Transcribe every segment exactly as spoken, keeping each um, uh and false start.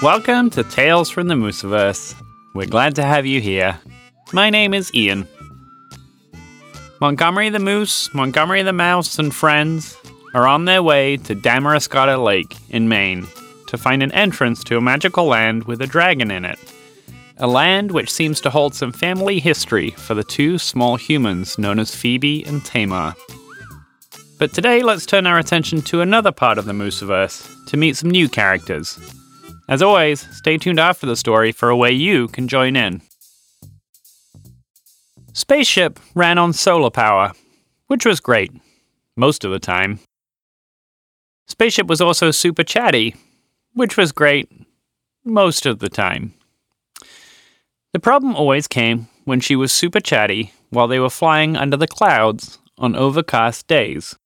Welcome to Tales from the Mooseverse. We're glad to have you here. My name is Ian. Montgomery the Moose, Montgomery the Mouse, and friends are on their way to Damariscotta Lake in Maine to find an entrance to a magical land with a dragon in it. A land which seems to hold some family history for the two small humans known as Phoebe and Tamar. But today let's turn our attention to another part of the Mooseverse to meet some new characters. As always, stay tuned after the story for a way you can join in. Spaceship ran on solar power, which was great, most of the time. Spaceship was also super chatty, which was great, most of the time. The problem always came when she was super chatty while they were flying under the clouds on overcast days.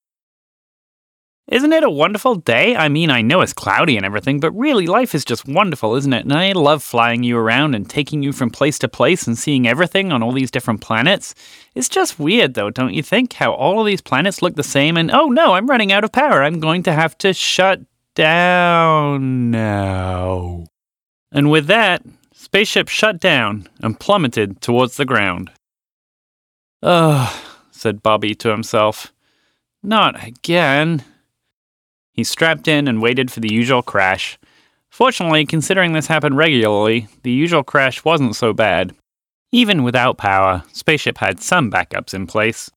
Isn't it a wonderful day? I mean, I know it's cloudy and everything, but really life is just wonderful, isn't it? And I love flying you around and taking you from place to place and seeing everything on all these different planets. It's just weird, though, don't you think? How all of these planets look the same and, oh no, I'm running out of power. I'm going to have to shut down now. And with that, Spaceship shut down and plummeted towards the ground. Ugh, said Bobby to himself. Not again. He strapped in and waited for the usual crash. Fortunately, considering this happened regularly, the usual crash wasn't so bad. Even without power, Spaceship had some backups in place.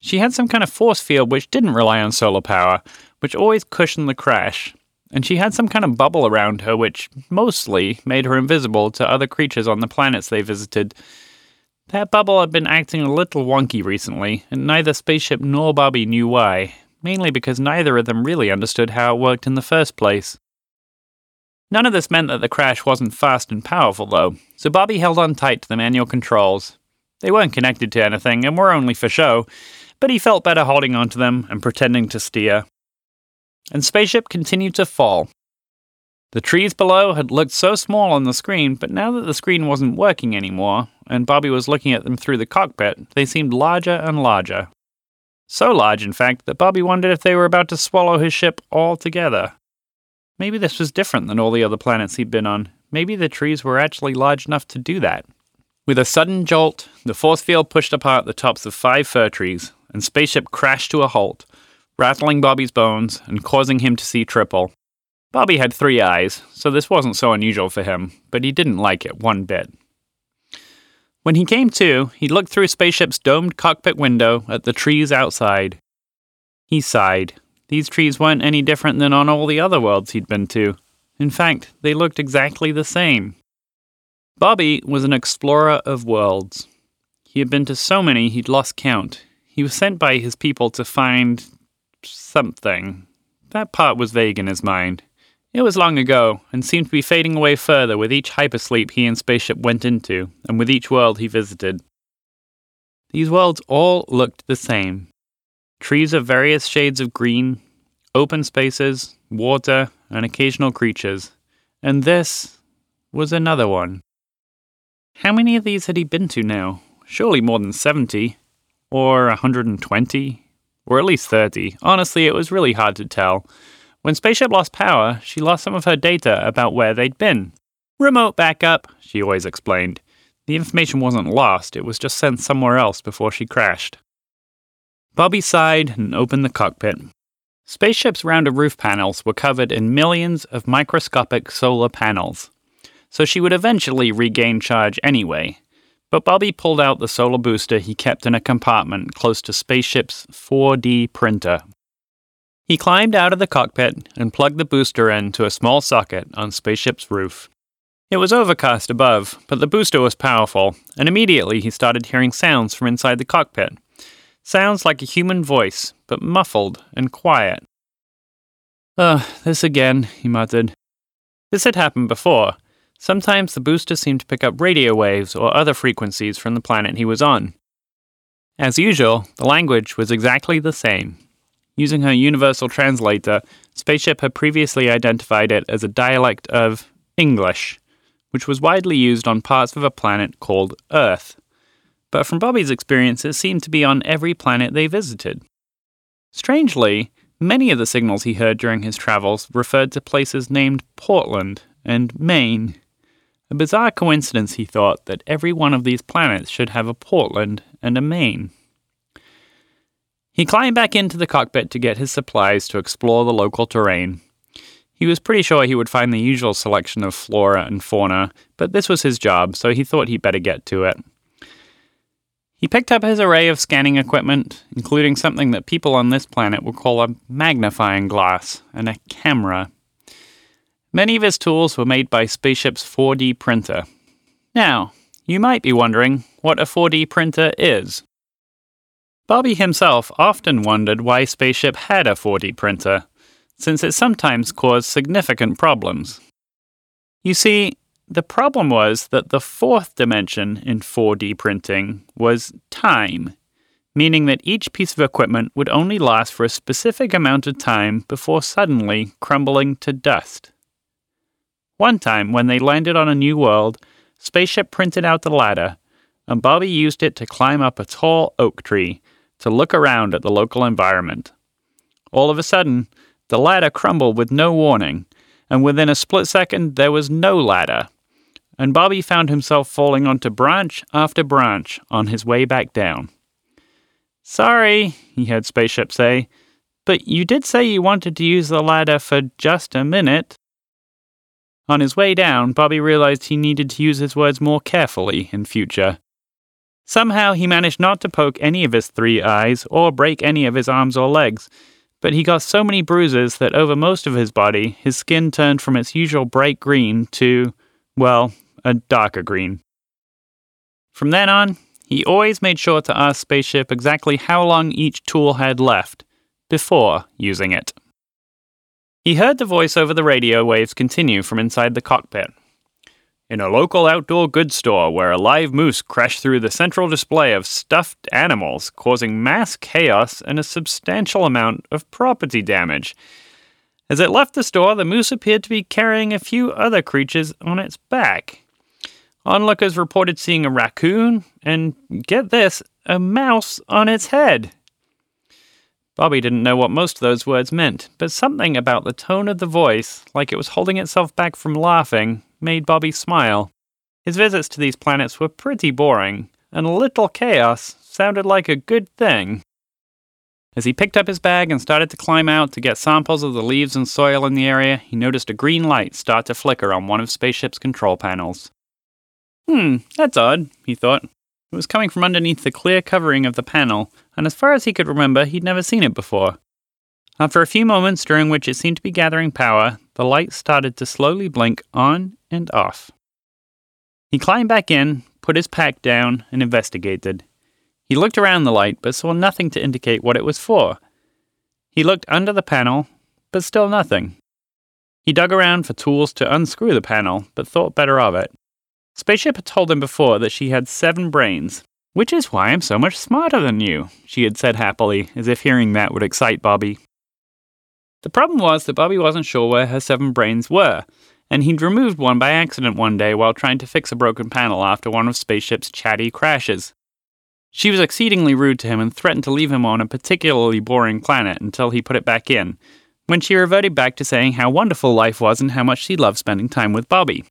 She had some kind of force field which didn't rely on solar power, which always cushioned the crash. And she had some kind of bubble around her which mostly made her invisible to other creatures on the planets they visited. That bubble had been acting a little wonky recently, and neither Spaceship nor Bobby knew why, mainly because neither of them really understood how it worked in the first place. None of this meant that the crash wasn't fast and powerful, though, so Bobby held on tight to the manual controls. They weren't connected to anything and were only for show, but he felt better holding onto them and pretending to steer. And Spaceship continued to fall. The trees below had looked so small on the screen, but now that the screen wasn't working anymore, and Bobby was looking at them through the cockpit, they seemed larger and larger. So large, in fact, that Bobby wondered if they were about to swallow his ship altogether. Maybe this was different than all the other planets he'd been on. Maybe the trees were actually large enough to do that. With a sudden jolt, the force field pushed apart the tops of five fir trees, and Spaceship crashed to a halt, rattling Bobby's bones and causing him to see triple. Bobby had three eyes, so this wasn't so unusual for him, but he didn't like it one bit. When he came to, he looked through Spaceship's domed cockpit window at the trees outside. He sighed. These trees weren't any different than on all the other worlds he'd been to. In fact, they looked exactly the same. Bobby was an explorer of worlds. He had been to so many he'd lost count. He was sent by his people to find something. That part was vague in his mind. It was long ago, and seemed to be fading away further with each hypersleep he and Spaceship went into, and with each world he visited. These worlds all looked the same. Trees of various shades of green, open spaces, water, and occasional creatures. And this was another one. How many of these had he been to now? Surely more than seventy, or one hundred twenty. Or at least thirty. Honestly, it was really hard to tell. When Spaceship lost power, she lost some of her data about where they'd been. Remote backup, she always explained. The information wasn't lost, it was just sent somewhere else before she crashed. Bobby sighed and opened the cockpit. Spaceship's round of roof panels were covered in millions of microscopic solar panels, so she would eventually regain charge anyway. But Bobby pulled out the solar booster he kept in a compartment close to Spaceship's four D printer. He climbed out of the cockpit and plugged the booster into a small socket on Spaceship's roof. It was overcast above, but the booster was powerful, and immediately he started hearing sounds from inside the cockpit. Sounds like a human voice, but muffled and quiet. Ugh, this again, he muttered. This had happened before. Sometimes the booster seemed to pick up radio waves or other frequencies from the planet he was on. As usual, the language was exactly the same. Using her universal translator, Spaceship had previously identified it as a dialect of English, which was widely used on parts of a planet called Earth. But from Bobby's experience, it seemed to be on every planet they visited. Strangely, many of the signals he heard during his travels referred to places named Portland and Maine. A bizarre coincidence, he thought, that every one of these planets should have a Portland and a Maine. He climbed back into the cockpit to get his supplies to explore the local terrain. He was pretty sure he would find the usual selection of flora and fauna, but this was his job, so he thought he'd better get to it. He picked up his array of scanning equipment, including something that people on this planet would call a magnifying glass and a camera. Many of his tools were made by Spaceship's four D printer. Now, you might be wondering what a four D printer is. Bobby himself often wondered why Spaceship had a four D printer, since it sometimes caused significant problems. You see, the problem was that the fourth dimension in four D printing was time, meaning that each piece of equipment would only last for a specific amount of time before suddenly crumbling to dust. One time, when they landed on a new world, Spaceship printed out the ladder, and Bobby used it to climb up a tall oak tree to look around at the local environment. All of a sudden, the ladder crumbled with no warning, and within a split second there was no ladder, and Bobby found himself falling onto branch after branch on his way back down. "Sorry," he heard Spaceship say, "but you did say you wanted to use the ladder for just a minute." On his way down, Bobby realized he needed to use his words more carefully in future. Somehow he managed not to poke any of his three eyes or break any of his arms or legs, but he got so many bruises that over most of his body, his skin turned from its usual bright green to, well, a darker green. From then on, he always made sure to ask Spaceship exactly how long each tool had left before using it. He heard the voice over the radio waves continue from inside the cockpit. "In a local outdoor goods store where a live moose crashed through the central display of stuffed animals, causing mass chaos and a substantial amount of property damage. As it left the store, the moose appeared to be carrying a few other creatures on its back. Onlookers reported seeing a raccoon and, get this, a mouse on its head." Bobby didn't know what most of those words meant, but something about the tone of the voice, like it was holding itself back from laughing, made Bobby smile. His visits to these planets were pretty boring, and a little chaos sounded like a good thing. As he picked up his bag and started to climb out to get samples of the leaves and soil in the area, he noticed a green light start to flicker on one of Spaceship's control panels. Hmm, that's odd, he thought. It was coming from underneath the clear covering of the panel, and as far as he could remember, he'd never seen it before. After a few moments, during which it seemed to be gathering power, the light started to slowly blink on and off. He climbed back in, put his pack down, and investigated. He looked around the light, but saw nothing to indicate what it was for. He looked under the panel, but still nothing. He dug around for tools to unscrew the panel, but thought better of it. Spaceship had told him before that she had seven brains, "which is why I'm so much smarter than you," she had said happily, as if hearing that would excite Bobby. The problem was that Bobby wasn't sure where her seven brains were, and he'd removed one by accident one day while trying to fix a broken panel after one of Spaceship's chatty crashes. She was exceedingly rude to him and threatened to leave him on a particularly boring planet until he put it back in, when she reverted back to saying how wonderful life was and how much she loved spending time with Bobby.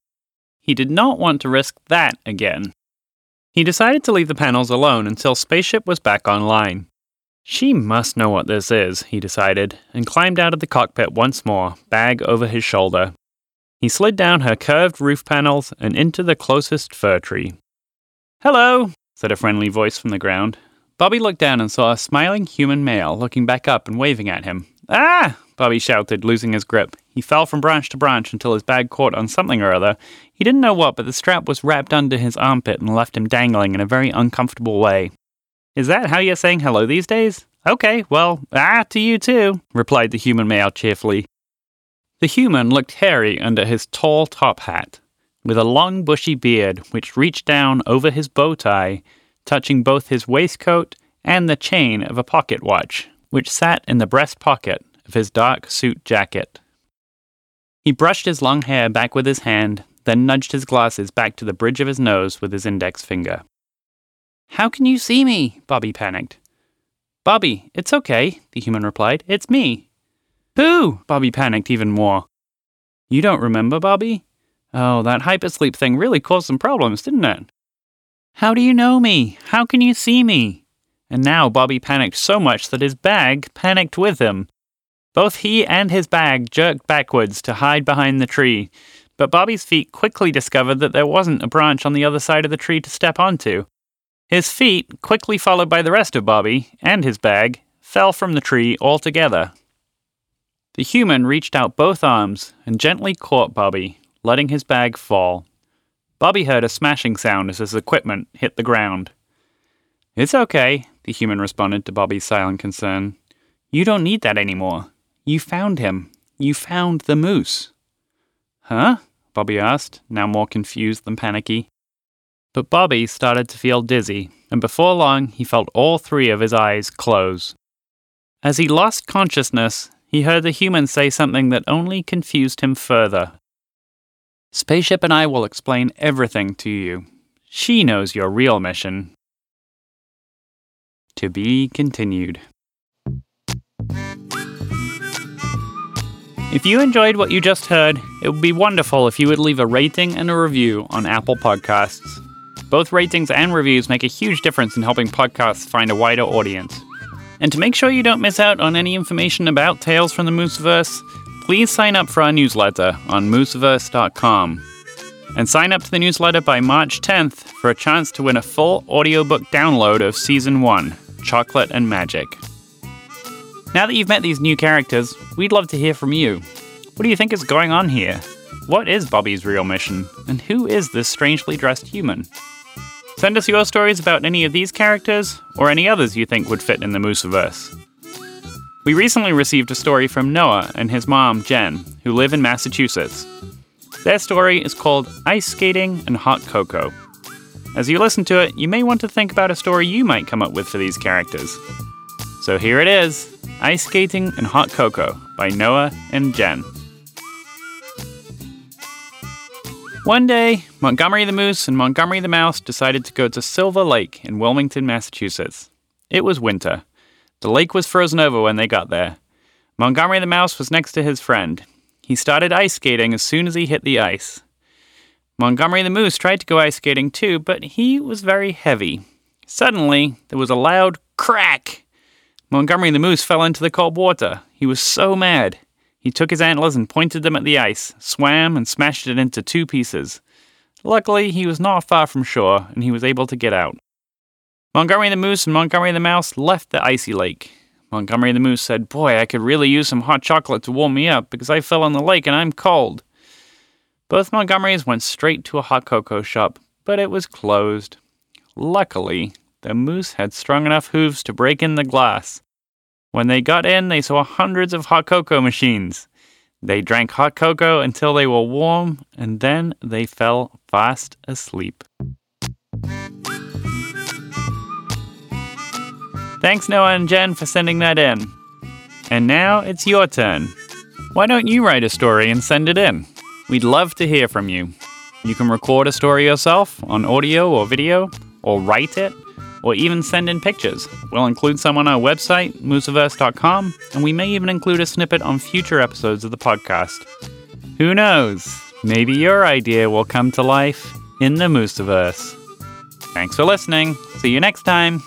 He did not want to risk that again. He decided to leave the panels alone until Spaceship was back online. She must know what this is, he decided, and climbed out of the cockpit once more, bag over his shoulder. He slid down her curved roof panels and into the closest fir tree. "Hello," said a friendly voice from the ground. Bobby looked down and saw a smiling human male looking back up and waving at him. "Ah!" Bobby shouted, losing his grip. He fell from branch to branch until his bag caught on something or other. He didn't know what, but the strap was wrapped under his armpit and left him dangling in a very uncomfortable way. "Is that how you're saying hello these days? Okay, well, ah, to you too," replied the human male cheerfully. The human looked hairy under his tall top hat, with a long bushy beard which reached down over his bow tie, touching both his waistcoat and the chain of a pocket watch, which sat in the breast pocket of his dark suit jacket. He brushed his long hair back with his hand, then nudged his glasses back to the bridge of his nose with his index finger. "How can you see me?" Bobby panicked. "Bobby, it's okay," the human replied. "It's me." "Who?" Bobby panicked even more. "You don't remember, Bobby?" Oh, that hypersleep thing really caused some problems, didn't it? How do you know me? How can you see me? And now Bobby panicked so much that his bag panicked with him. Both he and his bag jerked backwards to hide behind the tree, but Bobby's feet quickly discovered that there wasn't a branch on the other side of the tree to step onto. His feet, quickly followed by the rest of Bobby and his bag, fell from the tree altogether. The human reached out both arms and gently caught Bobby, letting his bag fall. Bobby heard a smashing sound as his equipment hit the ground. "It's okay," the human responded to Bobby's silent concern. "You don't need that anymore. You found him. You found the moose." "Huh?" Bobby asked, now more confused than panicky. But Bobby started to feel dizzy, and before long he felt all three of his eyes close. As he lost consciousness, he heard the human say something that only confused him further. "Spaceship and I will explain everything to you. She knows your real mission." To be continued. If you enjoyed what you just heard, it would be wonderful if you would leave a rating and a review on Apple Podcasts. Both ratings and reviews make a huge difference in helping podcasts find a wider audience. And to make sure you don't miss out on any information about Tales from the Mooseverse, please sign up for our newsletter on mooseverse dot com. And sign up to the newsletter by March tenth for a chance to win a full audiobook download of Season one, Chocolate and Magic. Now that you've met these new characters, we'd love to hear from you. What do you think is going on here? What is Bobby's real mission? And who is this strangely dressed human? Send us your stories about any of these characters, or any others you think would fit in the Mooseverse. We recently received a story from Noah and his mom, Jen, who live in Massachusetts. Their story is called Ice Skating and Hot Cocoa. As you listen to it, you may want to think about a story you might come up with for these characters. So here it is, Ice Skating and Hot Cocoa by Noah and Jen. One day, Montgomery the Moose and Montgomery the Mouse decided to go to Silver Lake in Wilmington, Massachusetts. It was winter. The lake was frozen over when they got there. Montgomery the Mouse was next to his friend. He started ice skating as soon as he hit the ice. Montgomery the Moose tried to go ice skating too, but he was very heavy. Suddenly, there was a loud crack. Montgomery the Moose fell into the cold water. He was so mad. He took his antlers and pointed them at the ice, swam, and smashed it into two pieces. Luckily, he was not far from shore, and he was able to get out. Montgomery the Moose and Montgomery the Mouse left the icy lake. Montgomery the Moose said, "Boy, I could really use some hot chocolate to warm me up because I fell in the lake and I'm cold." Both Montgomerys went straight to a hot cocoa shop, but it was closed. Luckily, the moose had strong enough hooves to break in the glass. When they got in, they saw hundreds of hot cocoa machines. They drank hot cocoa until they were warm, and then they fell fast asleep. Thanks, Noah and Jen, for sending that in. And now it's your turn. Why don't you write a story and send it in? We'd love to hear from you. You can record a story yourself on audio or video, or write it, or even send in pictures. We'll include some on our website, mooseverse dot com, and we may even include a snippet on future episodes of the podcast. Who knows? Maybe your idea will come to life in the Mooseverse. Thanks for listening. See you next time.